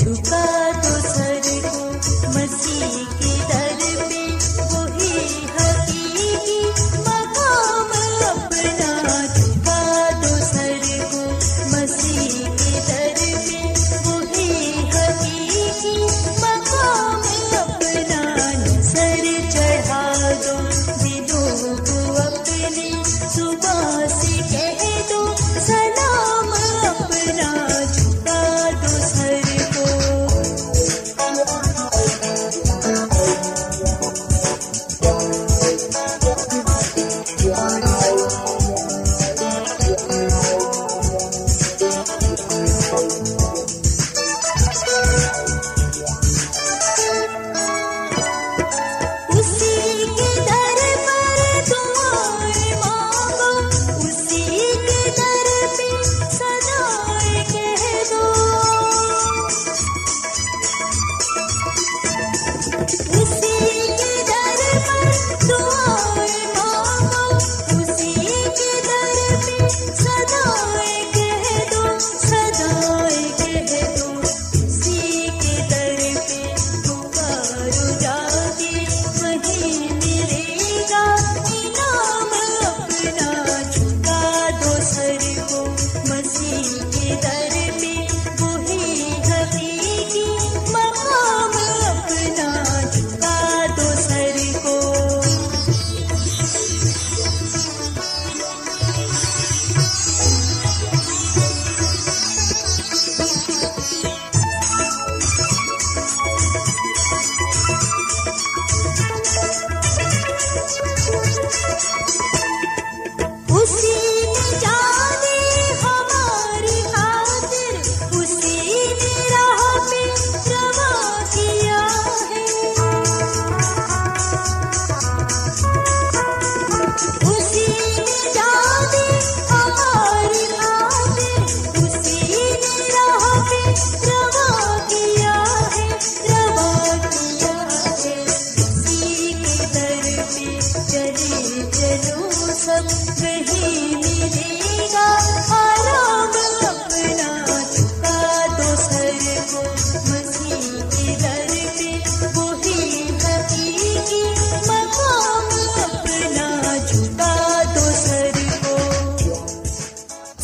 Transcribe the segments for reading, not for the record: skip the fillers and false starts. جھکا دو سر کو مسیح کے در پہ، وہی حقیقی مقام اپنا۔ جھکا دو سر کو مسیح کے در پہ، وہی حقیقی مقام اپنا۔ سر چڑھا دو دلوں کو اپنے، صبح سے کہہ دو سلام اپنا۔ جھکا دو سر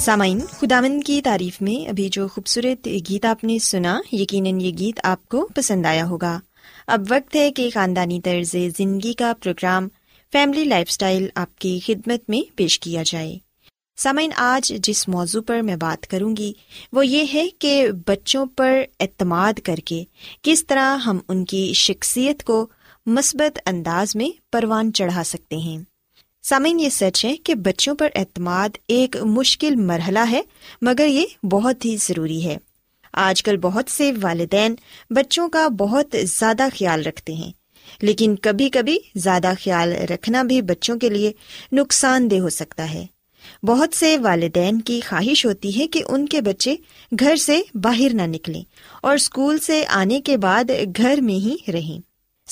سامعین، خداوند کی تعریف میں ابھی جو خوبصورت گیت آپ نے سنا، یقیناً یہ گیت آپ کو پسند آیا ہوگا۔ اب وقت ہے کہ خاندانی طرز زندگی کا پروگرام فیملی لائف سٹائل آپ کی خدمت میں پیش کیا جائے۔ سامعین، آج جس موضوع پر میں بات کروں گی وہ یہ ہے کہ بچوں پر اعتماد کر کے کس طرح ہم ان کی شخصیت کو مثبت انداز میں پروان چڑھا سکتے ہیں۔ سامعین، یہ سچ ہے کہ بچوں پر اعتماد ایک مشکل مرحلہ ہے، مگر یہ بہت ہی ضروری ہے۔ آج کل بہت سے والدین بچوں کا بہت زیادہ خیال رکھتے ہیں، لیکن کبھی کبھی زیادہ خیال رکھنا بھی بچوں کے لیے نقصان دہ ہو سکتا ہے۔ بہت سے والدین کی خواہش ہوتی ہے کہ ان کے بچے گھر سے باہر نہ نکلیں اور اسکول سے آنے کے بعد گھر میں ہی رہیں،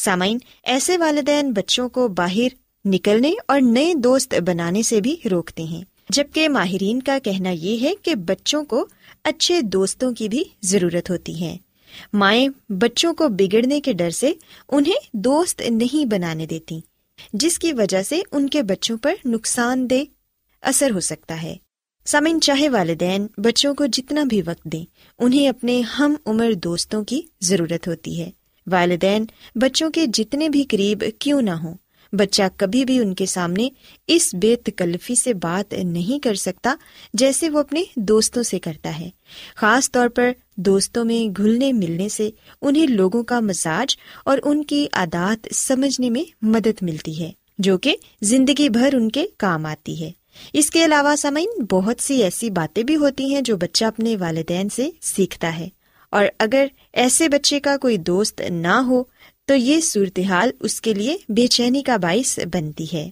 سامعین، ایسے والدین بچوں کو باہر نکلنے اور نئے دوست بنانے سے بھی روکتے ہیں، جبکہ ماہرین کا کہنا یہ ہے کہ بچوں کو اچھے دوستوں کی بھی ضرورت ہوتی ہے۔ مائیں بچوں کو بگڑنے کے ڈر سے انہیں دوست نہیں بنانے دیتی، جس کی وجہ سے ان کے بچوں پر نقصان دہ اثر ہو سکتا ہے۔ سامعین، چاہے والدین بچوں کو جتنا بھی وقت دیں، انہیں اپنے ہم عمر دوستوں کی ضرورت ہوتی ہے۔ والدین بچوں کے جتنے بھی قریب کیوں نہ ہوں، بچہ کبھی بھی ان کے سامنے اس بے تکلفی سے بات نہیں کر سکتا جیسے وہ اپنے دوستوں سے کرتا ہے۔ خاص طور پر دوستوں میں گھلنے ملنے سے انہیں لوگوں کا مزاج اور ان کی عادات سمجھنے میں مدد ملتی ہے، جو کہ زندگی بھر ان کے کام آتی ہے۔ اس کے علاوہ سامعین، بہت سی ایسی باتیں بھی ہوتی ہیں جو بچہ اپنے والدین سے سیکھتا ہے، اور اگر ایسے بچے کا کوئی دوست نہ ہو تو یہ صورتحال اس کے لیے بے چینی کا باعث بنتی ہے۔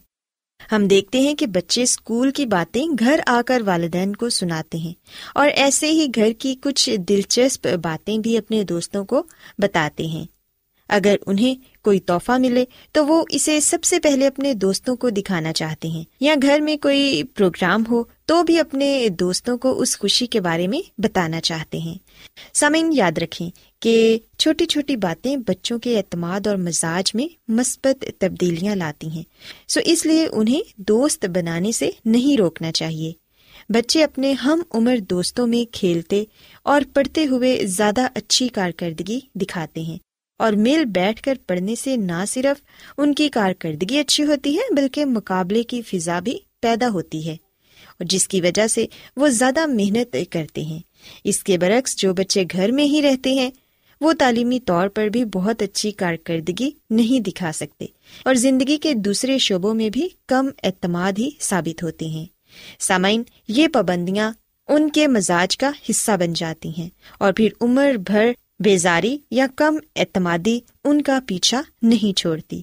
ہم دیکھتے ہیں کہ بچے اسکول کی باتیں گھر آ کر والدین کو سناتے ہیں، اور ایسے ہی گھر کی کچھ دلچسپ باتیں بھی اپنے دوستوں کو بتاتے ہیں۔ اگر انہیں کوئی تحفہ ملے تو وہ اسے سب سے پہلے اپنے دوستوں کو دکھانا چاہتے ہیں، یا گھر میں کوئی پروگرام ہو تو بھی اپنے دوستوں کو اس خوشی کے بارے میں بتانا چاہتے ہیں۔ سامعین، یاد رکھیں کہ چھوٹی چھوٹی باتیں بچوں کے اعتماد اور مزاج میں مثبت تبدیلیاں لاتی ہیں، اس لیے انہیں دوست بنانے سے نہیں روکنا چاہیے۔ بچے اپنے ہم عمر دوستوں میں کھیلتے اور پڑھتے ہوئے زیادہ اچھی کارکردگی دکھاتے ہیں، اور مل بیٹھ کر پڑھنے سے نہ صرف ان کی کارکردگی اچھی ہوتی ہے بلکہ مقابلے کی فضا بھی پیدا ہوتی ہے، جس کی وجہ سے وہ زیادہ محنت کرتے ہیں۔ اس کے برعکس جو بچے گھر میں ہی رہتے ہیں وہ تعلیمی طور پر بھی بہت اچھی کارکردگی نہیں دکھا سکتے، اور زندگی کے دوسرے شعبوں میں بھی کم اعتماد ہی ثابت ہوتے ہیں۔ سامعین، یہ پابندیاں ان کے مزاج کا حصہ بن جاتی ہیں، اور پھر عمر بھر بیزاری یا کم اعتمادی ان کا پیچھا نہیں چھوڑتی۔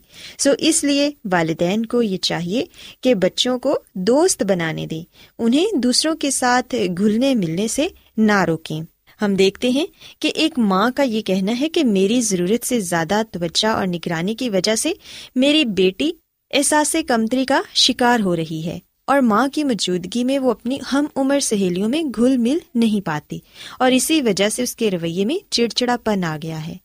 اس لیے والدین کو یہ چاہیے کہ بچوں کو دوست بنانے دیں، انہیں دوسروں کے ساتھ گھلنے ملنے سے نہ روکیں۔ ہم دیکھتے ہیں کہ ایک ماں کا یہ کہنا ہے کہ میری ضرورت سے زیادہ توجہ اور نگرانی کی وجہ سے میری بیٹی احساس کمتری کا شکار ہو رہی ہے، اور ماں کی موجودگی میں وہ اپنی ہم عمر سہیلیوں میں گھل مل نہیں پاتی، اور اسی وجہ سے اس کے رویے میں چڑچڑا پن آ گیا ہے۔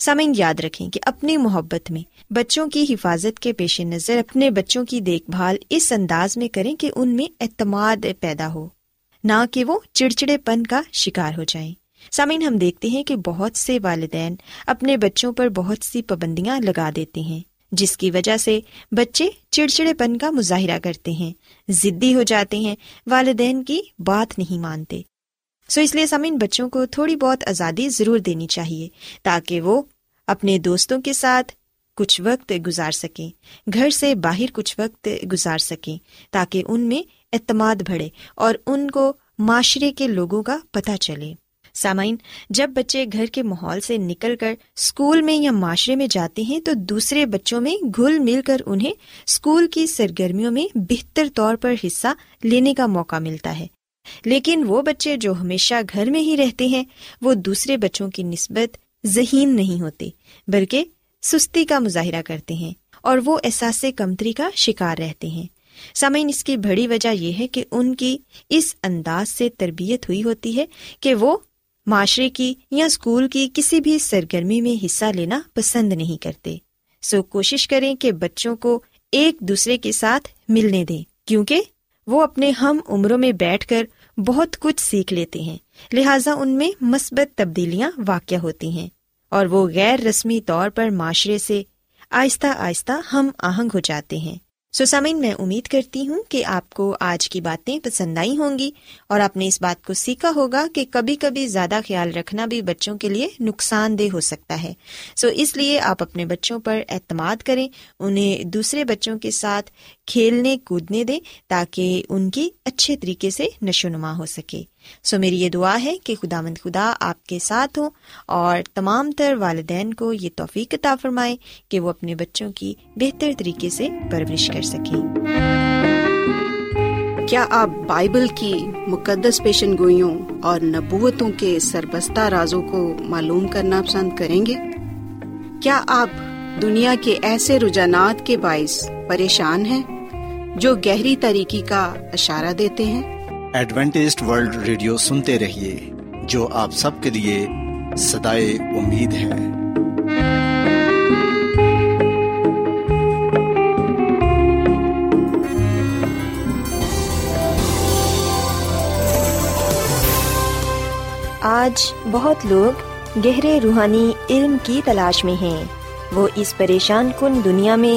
سامعین، یاد رکھیں کہ اپنی محبت میں بچوں کی حفاظت کے پیش نظر اپنے بچوں کی دیکھ بھال اس انداز میں کریں کہ ان میں اعتماد پیدا ہو، نہ کہ وہ چڑچڑے پن کا شکار ہو جائیں۔ سامعین، ہم دیکھتے ہیں کہ بہت سے والدین اپنے بچوں پر بہت سی پابندیاں لگا دیتے ہیں، جس کی وجہ سے بچے چڑچڑے پن کا مظاہرہ کرتے ہیں، ضدی ہو جاتے ہیں، والدین کی بات نہیں مانتے۔ اس لیے سامعین، بچوں کو تھوڑی بہت آزادی ضرور دینی چاہیے تاکہ وہ اپنے دوستوں کے ساتھ کچھ وقت گزار سکیں، گھر سے باہر کچھ وقت گزار سکیں، تاکہ ان میں اعتماد بڑھے اور ان کو معاشرے کے لوگوں کا پتہ چلے۔ سامعین، جب بچے گھر کے ماحول سے نکل کر اسکول میں یا معاشرے میں جاتے ہیں تو دوسرے بچوں میں گھل مل کر انہیں اسکول کی سرگرمیوں میں بہتر طور پر حصہ لینے کا موقع ملتا ہے، لیکن وہ بچے جو ہمیشہ گھر میں ہی رہتے ہیں وہ دوسرے بچوں کی نسبت ذہین نہیں ہوتے، بلکہ سستی کا مظاہرہ کرتے ہیں، اور وہ احساس کمتری کا شکار رہتے ہیں۔ سامعین، اس کی بڑی وجہ یہ ہے کہ ان کی اس انداز سے تربیت ہوئی ہوتی ہے کہ وہ معاشرے کی یا اسکول کی کسی بھی سرگرمی میں حصہ لینا پسند نہیں کرتے۔ کوشش کریں کہ بچوں کو ایک دوسرے کے ساتھ ملنے دیں، کیونکہ وہ اپنے ہم عمروں میں بیٹھ کر بہت کچھ سیکھ لیتے ہیں، لہٰذا ان میں مثبت تبدیلیاں واقع ہوتی ہیں، اور وہ غیر رسمی طور پر معاشرے سے آہستہ آہستہ ہم آہنگ ہو جاتے ہیں۔ سامعین، میں امید کرتی ہوں کہ آپ کو آج کی باتیں پسند آئی ہوں گی، اور آپ نے اس بات کو سیکھا ہوگا کہ کبھی کبھی زیادہ خیال رکھنا بھی بچوں کے لیے نقصان دہ ہو سکتا ہے۔ اس لیے آپ اپنے بچوں پر اعتماد کریں، انہیں دوسرے بچوں کے ساتھ کھیلنے کودنے دیں تاکہ ان کی اچھے طریقے سے نشو نما ہو سکے۔ میری یہ دعا ہے کہ خداوند خدا آپ کے ساتھ ہوں، اور تمام تر والدین کو یہ توفیق عطا فرمائے کہ وہ اپنے بچوں کی بہتر طریقے سے پرورش کر سکیں۔ کیا آپ بائبل کی مقدس پیشن گوئیوں اور نبوتوں کے سربستہ رازوں کو معلوم کرنا پسند کریں گے؟ کیا آپ دنیا کے ایسے رجحانات کے باعث پریشان ہیں جو گہری تاریکی کا اشارہ دیتے ہیں۔ ایڈوینٹسٹ ورلڈ ریڈیو سنتے رہیے، جو آپ سب کے لیے صدائے امید ہے۔ آج بہت لوگ گہرے روحانی علم کی تلاش میں ہیں، وہ اس پریشان کن دنیا میں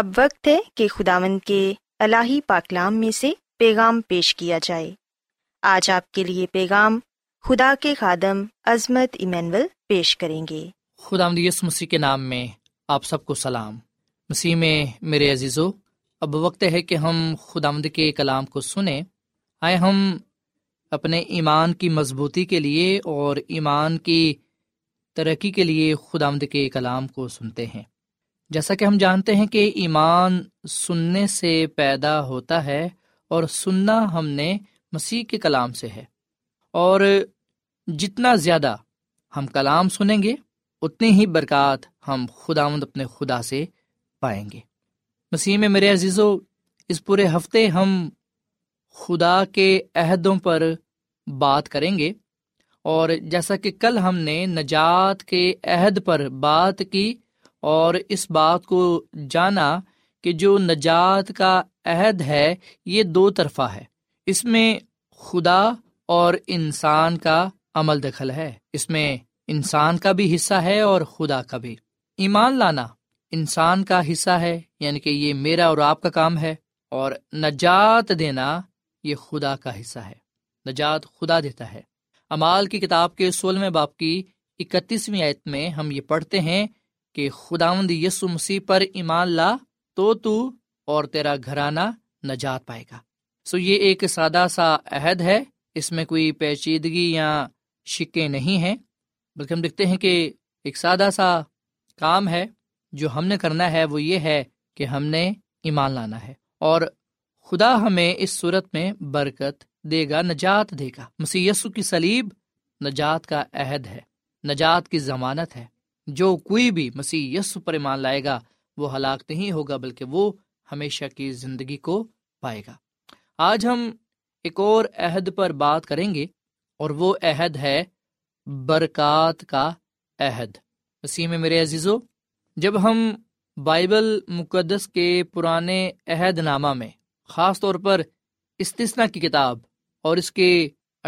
اب وقت ہے کہ خداوند کے الہی پاکلام میں سے پیغام پیش کیا جائے۔ آج آپ کے لیے پیغام خدا کے خادم عظمت ایمینول پیش کریں گے۔ خداوند یسوع مسیح کے نام میں آپ سب کو سلام۔ مسیح میں میرے عزیزو، اب وقت ہے کہ ہم خداوند کے کلام کو سنیں۔ آئے ہم اپنے ایمان کی مضبوطی کے لیے اور ایمان کی ترقی کے لیے خداوند کے کلام کو سنتے ہیں۔ جیسا کہ ہم جانتے ہیں کہ ایمان سننے سے پیدا ہوتا ہے، اور سننا ہم نے مسیح کے کلام سے ہے، اور جتنا زیادہ ہم کلام سنیں گے اتنی ہی برکات ہم خداوند اپنے خدا سے پائیں گے۔ مسیح میں میرے عزیزو، اس پورے ہفتے ہم خدا کے عہدوں پر بات کریں گے، اور جیسا کہ کل ہم نے نجات کے عہد پر بات کی اور اس بات کو جانا کہ جو نجات کا عہد ہے یہ دو طرفہ ہے، اس میں خدا اور انسان کا عمل دخل ہے، اس میں انسان کا بھی حصہ ہے اور خدا کا بھی۔ ایمان لانا انسان کا حصہ ہے، یعنی کہ یہ میرا اور آپ کا کام ہے، اور نجات دینا یہ خدا کا حصہ ہے، نجات خدا دیتا ہے۔ اعمال کی کتاب کے 16 باب کی 31 آیت میں ہم یہ پڑھتے ہیں کہ خداوند یسوع مسیح پر ایمان لا تو اور تیرا گھرانہ نجات پائے گا۔ یہ ایک سادہ سا عہد ہے، اس میں کوئی پیچیدگی یا شکے نہیں ہیں، بلکہ ہم دیکھتے ہیں کہ ایک سادہ سا کام ہے جو ہم نے کرنا ہے، وہ یہ ہے کہ ہم نے ایمان لانا ہے، اور خدا ہمیں اس صورت میں برکت دے گا، نجات دے گا۔ مسیح یسوع کی صلیب نجات کا عہد ہے، نجات کی ضمانت ہے۔ جو کوئی بھی مسیح یسوع پر ایمان لائے گا وہ ہلاک نہیں ہوگا، بلکہ وہ ہمیشہ کی زندگی کو پائے گا۔ آج ہم ایک اور عہد پر بات کریں گے، اور وہ عہد ہے برکات کا عہد۔ مسیح میں میرے عزیزو، جب ہم بائبل مقدس کے پرانے عہد نامہ میں، خاص طور پر استثنا کی کتاب اور اس کے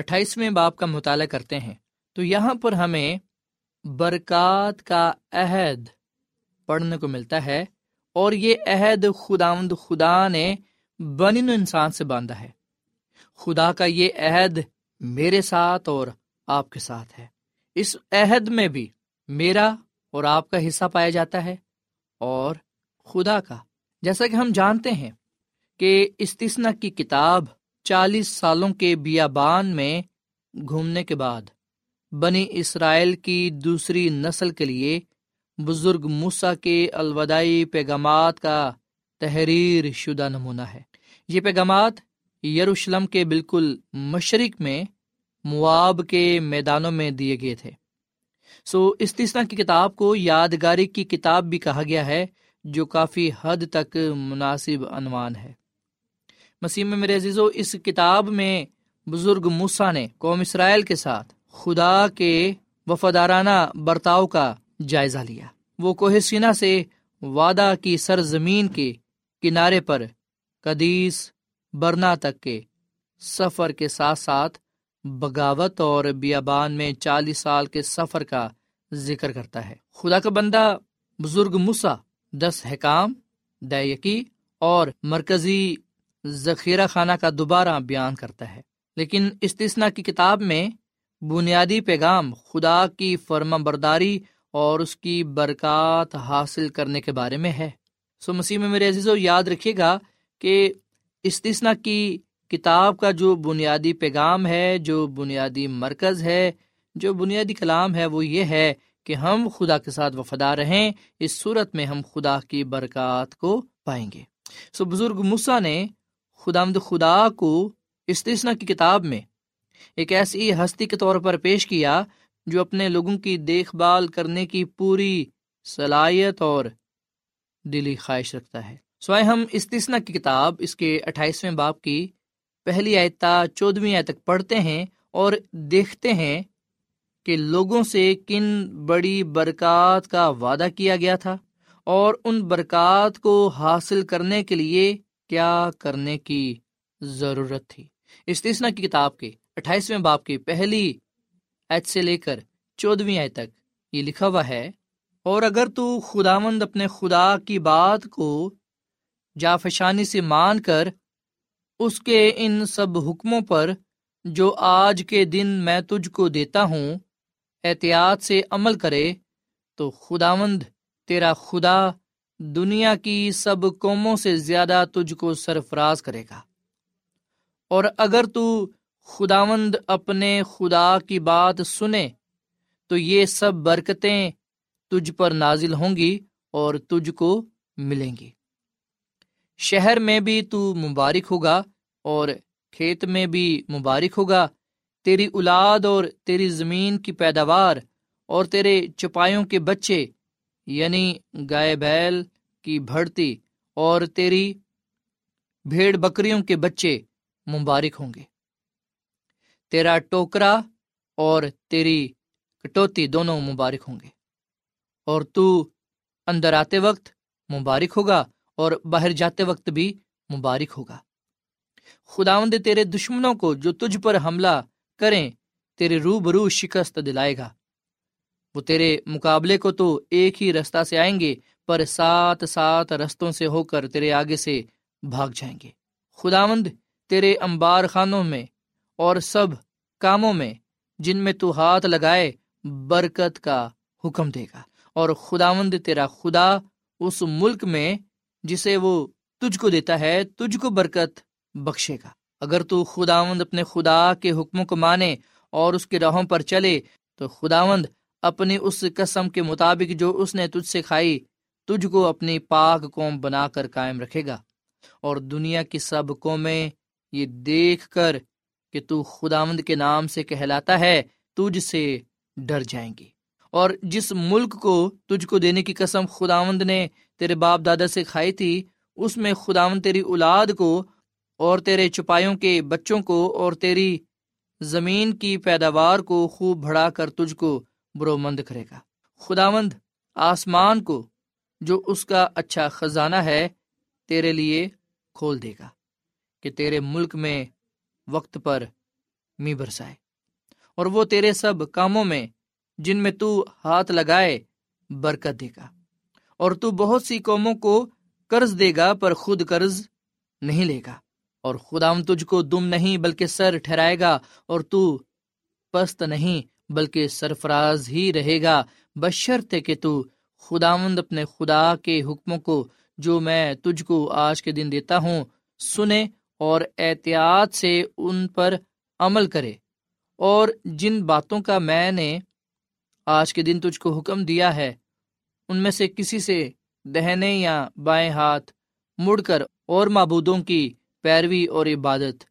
28 باب کا مطالعہ کرتے ہیں، تو یہاں پر ہمیں برکات کا عہد پڑھنے کو ملتا ہے، اور یہ عہد خداوند خدا نے بنی نوع انسان سے باندھا ہے۔ خدا کا یہ عہد میرے ساتھ اور آپ کے ساتھ ہے۔ اس عہد میں بھی میرا اور آپ کا حصہ پایا جاتا ہے، اور خدا کا۔ جیسا کہ ہم جانتے ہیں کہ استثنا کی کتاب 40 سالوں کے بیابان میں گھومنے کے بعد بنی اسرائیل کی دوسری نسل کے لیے بزرگ موسیٰ کے الوداعی پیغامات کا تحریر شدہ نمونہ ہے۔ یہ پیغامات یروشلم کے بالکل مشرق میں موآب کے میدانوں میں دیے گئے تھے۔ استثنا کی کتاب کو یادگاری کی کتاب بھی کہا گیا ہے، جو کافی حد تک مناسب عنوان ہے۔ مسیح میں میرے عزیزو، اس کتاب میں بزرگ موسیٰ نے قوم اسرائیل کے ساتھ خدا کے وفادارانہ برتاؤ کا جائزہ لیا۔ وہ کوہ سینا سے وادا کی سرزمین کے کنارے پر قدیس برنا تک کے سفر کے ساتھ ساتھ بغاوت اور بیابان میں 40 سال کے سفر کا ذکر کرتا ہے۔ خدا کا بندہ بزرگ موسیٰ 10 حکام دایقی اور مرکزی ذخیرہ خانہ کا دوبارہ بیان کرتا ہے، لیکن استثنا کی کتاب میں بنیادی پیغام خدا کی فرمانبرداری اور اس کی برکات حاصل کرنے کے بارے میں ہے۔ سو مسیح میں میرے عزیزو، یاد رکھیے گا کہ استثنا کی کتاب کا جو بنیادی پیغام ہے، جو بنیادی مرکز ہے، جو بنیادی کلام ہے، وہ یہ ہے کہ ہم خدا کے ساتھ وفادار رہیں۔ اس صورت میں ہم خدا کی برکات کو پائیں گے۔ سو بزرگ موسیٰ نے خداوند خدا کو استثنا کی کتاب میں ایک ایسی ہستی کے طور پر پیش کیا جو اپنے لوگوں کی دیکھ بھال کرنے کی پوری صلاحیت اور دلی خواہش رکھتا ہے۔ سوائے ہم استثنا کی کتاب اس کے 28ویں باب کی پہلی آیت تا 14ویں آیت تک پڑھتے ہیں اور دیکھتے ہیں کہ لوگوں سے کن بڑی برکات کا وعدہ کیا گیا تھا اور ان برکات کو حاصل کرنے کے لیے کیا کرنے کی ضرورت تھی۔ استثنا کی کتاب کے 28ویں باب کی پہلی آیت سے لے کر 14ویں آیت تک یہ لکھا ہوا ہے، اور اگر تو خداوند اپنے خدا کی بات کو جافشانی سے مان کر اس کے ان سب حکموں پر جو آج کے دن میں تجھ کو دیتا ہوں احتیاط سے عمل کرے، تو خداوند تیرا خدا دنیا کی سب قوموں سے زیادہ تجھ کو سرفراز کرے گا۔ اور اگر تو خداوند اپنے خدا کی بات سنے تو یہ سب برکتیں تجھ پر نازل ہوں گی اور تجھ کو ملیں گی۔ شہر میں بھی تو مبارک ہوگا اور کھیت میں بھی مبارک ہوگا، تیری اولاد اور تیری زمین کی پیداوار اور تیرے چپائیوں کے بچے، یعنی گائے بیل کی بھرتی اور تیری بھیڑ بکریوں کے بچے مبارک ہوں گے۔ تیرا ٹوکرا اور تیری کٹوتی دونوں مبارک ہوں گے، اور تو اندر آتے وقت مبارک ہوگا اور باہر جاتے وقت بھی مبارک ہوگا۔ خداوند تیرے دشمنوں کو جو تجھ پر حملہ کریں تیرے روبرو شکست دلائے گا۔ وہ تیرے مقابلے کو تو ایک ہی رستہ سے آئیں گے، پر 7 رستوں سے ہو کر تیرے آگے سے بھاگ جائیں گے۔ خداوند تیرے انبار خانوں میں اور سب کاموں میں جن میں تو ہاتھ لگائے برکت کا حکم دے گا، اور خداوند تیرا خدا اس ملک میں جسے وہ تجھ کو دیتا ہے تجھ کو برکت بخشے گا۔ اگر تو خداوند اپنے خدا کے حکموں کو مانے اور اس کی راہوں پر چلے، تو خداوند اپنی اس قسم کے مطابق جو اس نے تجھ سے کھائی تجھ کو اپنی پاک قوم بنا کر قائم رکھے گا، اور دنیا کی سب قومیں یہ دیکھ کر کہ تو خداوند کے نام سے کہلاتا ہے تجھ سے ڈر جائیں گی۔ اور جس ملک کو تجھ کو دینے کی قسم خداوند نے تیرے باپ دادا سے کھائی تھی، اس میں خداوند تیری اولاد کو اور تیرے چپائیوں کے بچوں کو اور تیری زمین کی پیداوار کو خوب بڑھا کر تجھ کو برومند کرے گا۔ خداوند آسمان کو جو اس کا اچھا خزانہ ہے تیرے لیے کھول دے گا کہ تیرے ملک میں وقت پر می برسائے، اور وہ تیرے سب کاموں میں جن میں تو ہاتھ لگائے برکت دے گا۔ اور تو بہت سی قوموں کو قرض دے گا پر خود قرض نہیں لے گا، اور خداوند تجھ کو دم نہیں بلکہ سر ٹھہرائے گا، اور تو پست نہیں بلکہ سرفراز ہی رہے گا، بشرطے کہ تو خداوند اپنے خدا کے حکموں کو جو میں تجھ کو آج کے دن دیتا ہوں سنے اور احتیاط سے ان پر عمل کرے، اور جن باتوں کا میں نے آج کے دن تجھ کو حکم دیا ہے ان میں سے کسی سے دہنے یا بائیں ہاتھ مڑ کر اور معبودوں کی پیروی اور عبادت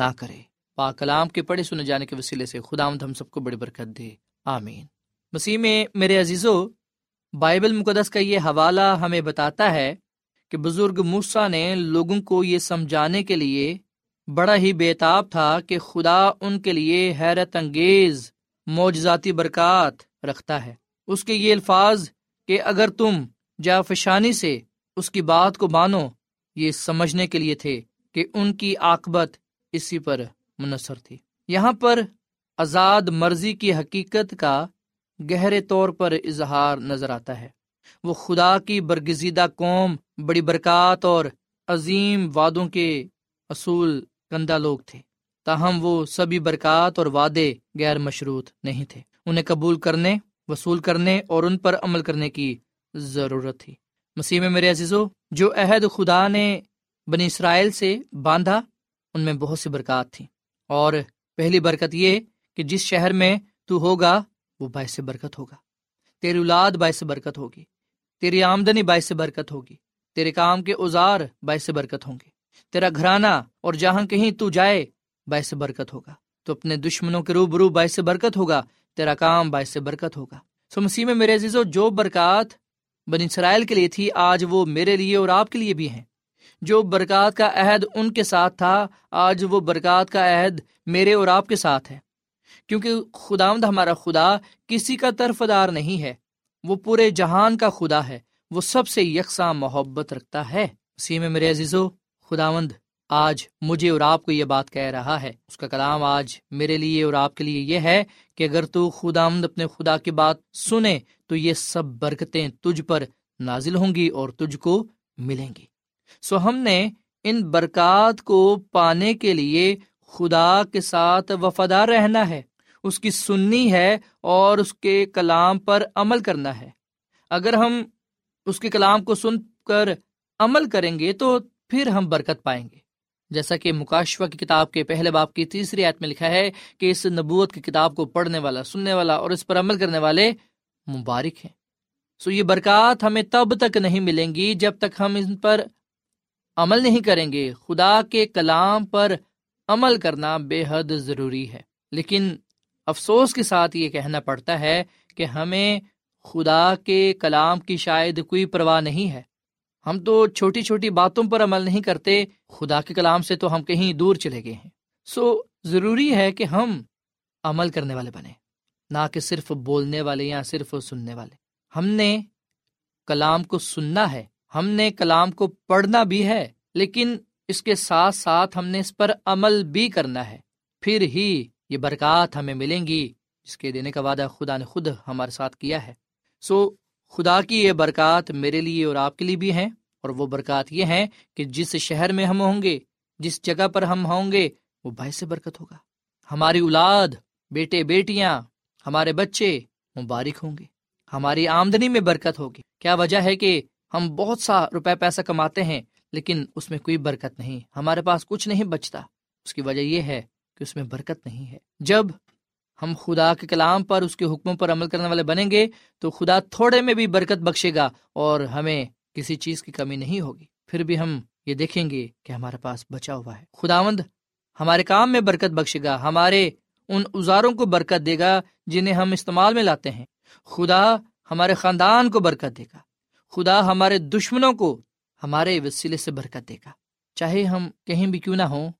نہ کرے۔ پاک کلام کے پڑھے سنے جانے کے وسیلے سے خداوند ہم سب کو بڑی برکت دے، آمین۔ مسیح میں میرے عزیزو، بائبل مقدس کا یہ حوالہ ہمیں بتاتا ہے کہ بزرگ موسیٰ نے لوگوں کو یہ سمجھانے کے لیے بڑا ہی بےتاب تھا کہ خدا ان کے لیے حیرت انگیز معجزاتی برکات رکھتا ہے۔ اس کے یہ الفاظ کہ اگر تم جا فشانی سے اس کی بات کو مانو، یہ سمجھنے کے لیے تھے کہ ان کی عاقبت اسی پر منحصر تھی۔ یہاں پر آزاد مرضی کی حقیقت کا گہرے طور پر اظہار نظر آتا ہے۔ وہ خدا کی برگزیدہ قوم، بڑی برکات اور عظیم وعدوں کے اصول کندہ لوگ تھے، تاہم وہ سبھی برکات اور وعدے غیر مشروط نہیں تھے۔ انہیں قبول کرنے، وصول کرنے اور ان پر عمل کرنے کی ضرورت تھی۔ مسیح میں میرے عزیزو، جو عہد خدا نے بنی اسرائیل سے باندھا ان میں بہت سی برکات تھی، اور پہلی برکت یہ کہ جس شہر میں تو ہوگا وہ باعث برکت ہوگا، تیری اولاد باعث برکت ہوگی، تیری آمدنی باعث برکت ہوگی، تیرے کام کے اوزار باعث برکت ہوں گے، تیرا گھرانہ اور جہاں کہیں تو جائے باعث برکت ہوگا، تو اپنے دشمنوں کے روبرو باعث برکت ہوگا، تیرا کام باعث برکت ہوگا۔ سو مسیح میں میرے عزیزو، جو برکات بنی اسرائیل کے لیے تھی آج وہ میرے لیے اور آپ کے لیے بھی ہیں۔ جو برکات کا عہد ان کے ساتھ تھا آج وہ برکات کا عہد میرے اور آپ کے ساتھ ہے، کیونکہ خداوند ہمارا خدا کسی کا طرفدار نہیں ہے، وہ پورے جہان کا خدا ہے، وہ سب سے یکساں محبت رکھتا ہے۔ مسیح میں میرے عزیزو، خداوند آج مجھے اور آپ کو یہ بات کہہ رہا ہے، اس کا کلام آج میرے لیے اور آپ کے لیے یہ ہے کہ اگر تو خداوند اپنے خدا کی بات سنے تو یہ سب برکتیں تجھ پر نازل ہوں گی اور تجھ کو ملیں گی۔ سو ہم نے ان برکات کو پانے کے لیے خدا کے ساتھ وفادار رہنا ہے، اس کی سننی ہے اور اس کے کلام پر عمل کرنا ہے۔ اگر ہم اس کے کلام کو سن کر عمل کریں گے تو پھر ہم برکت پائیں گے، جیسا کہ مکاشفہ کی کتاب کے پہلے باب کی 3 آیت میں لکھا ہے کہ اس نبوت کی کتاب کو پڑھنے والا، سننے والا اور اس پر عمل کرنے والے مبارک ہیں۔ سو یہ برکات ہمیں تب تک نہیں ملیں گی جب تک ہم ان پر عمل نہیں کریں گے۔ خدا کے کلام پر عمل کرنا بے حد ضروری ہے، لیکن افسوس کے ساتھ یہ کہنا پڑتا ہے کہ ہمیں خدا کے کلام کی شاید کوئی پرواہ نہیں ہے۔ ہم تو چھوٹی چھوٹی باتوں پر عمل نہیں کرتے، خدا کے کلام سے تو ہم کہیں دور چلے گئے ہیں۔ سو ضروری ہے کہ ہم عمل کرنے والے بنیں، نہ کہ صرف بولنے والے یا صرف سننے والے۔ ہم نے کلام کو سننا ہے، ہم نے کلام کو پڑھنا بھی ہے، لیکن اس کے ساتھ ساتھ ہم نے اس پر عمل بھی کرنا ہے، پھر ہی یہ برکات ہمیں ملیں گی جس کے دینے کا وعدہ خدا نے خود ہمارے ساتھ کیا ہے۔ سو خدا کی یہ برکات میرے لیے اور آپ کے لیے بھی ہیں، اور وہ برکات یہ ہیں کہ جس شہر میں ہم ہوں گے، جس جگہ پر ہم ہوں گے، وہ باعث برکت ہوگا۔ ہماری اولاد، بیٹے بیٹیاں، ہمارے بچے مبارک ہوں گے، ہماری آمدنی میں برکت ہوگی۔ کیا وجہ ہے کہ ہم بہت سا روپے پیسہ کماتے ہیں لیکن اس میں کوئی برکت نہیں، ہمارے پاس کچھ نہیں بچتا؟ اس کی وجہ یہ ہے کہ اس میں برکت نہیں ہے۔ جب ہم خدا کے کلام پر، اس کے حکموں پر عمل کرنے والے بنیں گے تو خدا تھوڑے میں بھی برکت بخشے گا اور ہمیں کسی چیز کی کمی نہیں ہوگی، پھر بھی ہم یہ دیکھیں گے کہ ہمارے پاس بچا ہوا ہے۔ خداوند ہمارے کام میں برکت بخشے گا، ہمارے ان اوزاروں کو برکت دے گا جنہیں ہم استعمال میں لاتے ہیں۔ خدا ہمارے خاندان کو برکت دے گا، خدا ہمارے دشمنوں کو ہمارے وسیلے سے برکت دے گا۔ چاہے ہم کہیں بھی کیوں نہ ہوں،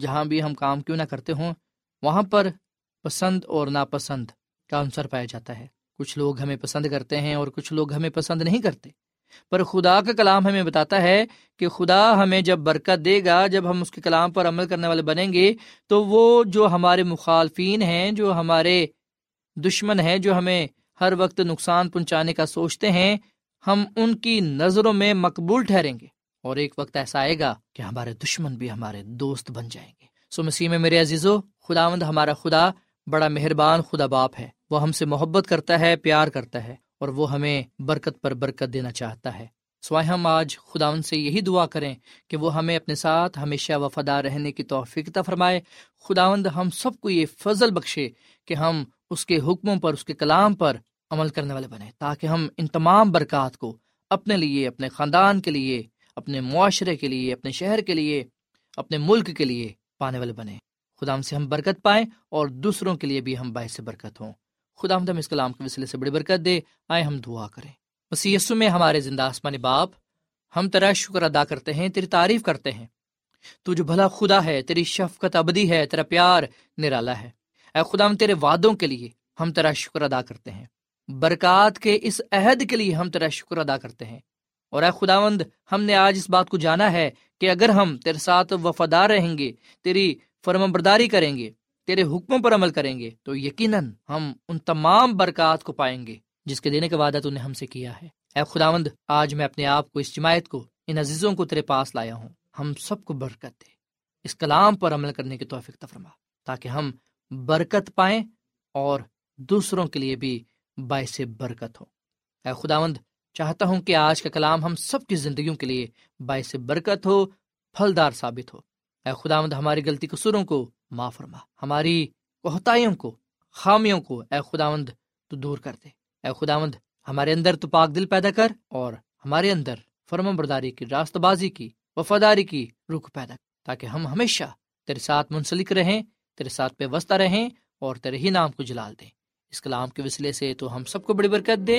جہاں بھی ہم کام کیوں نہ کرتے ہوں، وہاں پر پسند اور ناپسند کا عنصر پایا جاتا ہے۔ کچھ لوگ ہمیں پسند کرتے ہیں اور کچھ لوگ ہمیں پسند نہیں کرتے، پر خدا کا کلام ہمیں بتاتا ہے کہ خدا ہمیں جب برکت دے گا، جب ہم اس کے کلام پر عمل کرنے والے بنیں گے، تو وہ جو ہمارے مخالفین ہیں، جو ہمارے دشمن ہیں، جو ہمیں ہر وقت نقصان پہنچانے کا سوچتے ہیں، ہم ان کی نظروں میں مقبول ٹھہریں گے، اور ایک وقت ایسا آئے گا کہ ہمارے دشمن بھی ہمارے دوست بن جائیں گے۔ سو مسیح میں میرے عزیزو، خداوند ہمارا خدا بڑا مہربان خدا باپ ہے، وہ ہم سے محبت کرتا ہے، پیار کرتا ہے، اور وہ ہمیں برکت پر برکت دینا چاہتا ہے۔ سوائے ہم آج خداوند سے یہی دعا کریں کہ وہ ہمیں اپنے ساتھ ہمیشہ وفادار رہنے کی توفیق عطا فرمائے۔ خداوند ہم سب کو یہ فضل بخشے کہ ہم اس کے حکموں پر، اس کے کلام پر عمل کرنے والے بنیں، تاکہ ہم ان تمام برکات کو اپنے لیے، اپنے خاندان کے لیے، اپنے معاشرے کے لیے، اپنے شہر کے لیے، اپنے ملک کے لیے پانے والے بنیں۔ خدا ہم سے ہم برکت پائیں اور دوسروں کے لیے بھی ہم باعث برکت ہوں۔ خدا ہم اس کلام کے وسیلے سے بڑی برکت دے۔ آئے ہم دعا کریں۔ مسیح یسوع میں ہمارے زندہ آسمانی باپ، ہم تیرا شکر ادا کرتے ہیں، تیری تعریف کرتے ہیں، تو جو بھلا خدا ہے، تیری شفقت ابدی ہے، تیرا پیار نرالا ہے۔ اے خدا ہم تیرے وعدوں کے لیے ہم تیرا شکر ادا کرتے ہیں، برکات کے اس عہد کے لیے ہم تیرا شکر ادا کرتے ہیں، اور اے خداوند ہم نے آج اس بات کو جانا ہے کہ اگر ہم تیرے ساتھ وفادار رہیں گے، تیری فرمانبرداری کریں گے، تیرے حکموں پر عمل کریں گے، تو یقیناً ہم ان تمام برکات کو پائیں گے جس کے دینے کا وعدہ تو نے ہم سے کیا ہے۔ اے خداوند آج میں اپنے آپ کو، اس جماعت کو، ان عزیزوں کو تیرے پاس لایا ہوں، ہم سب کو برکت دے، اس کلام پر عمل کرنے کی توفیق عطا فرما تاکہ ہم برکت پائیں اور دوسروں کے لیے بھی باعث برکت ہوں۔ اے خداوند چاہتا ہوں کہ آج کا کلام ہم سب کی زندگیوں کے لیے باعث برکت ہو، پھلدار ثابت ہو۔ اے خداوند ہماری غلطی قصوروں کو معاف فرما، ہماری کوتاہیوں کو، خامیوں کو اے خداوند تو دور کر دے۔ اے خداوند ہمارے اندر تو پاک دل پیدا کر، اور ہمارے اندر فرمانبرداری کی، راستہ بازی کی، وفاداری کی روح پیدا کر، تاکہ ہم ہمیشہ تیرے ساتھ منسلک رہیں، تیرے ساتھ پیوستہ رہیں اور تیرے ہی نام کو جلال دیں۔ اس کلام کے وسیلے سے تو ہم سب کو بڑی برکت دے،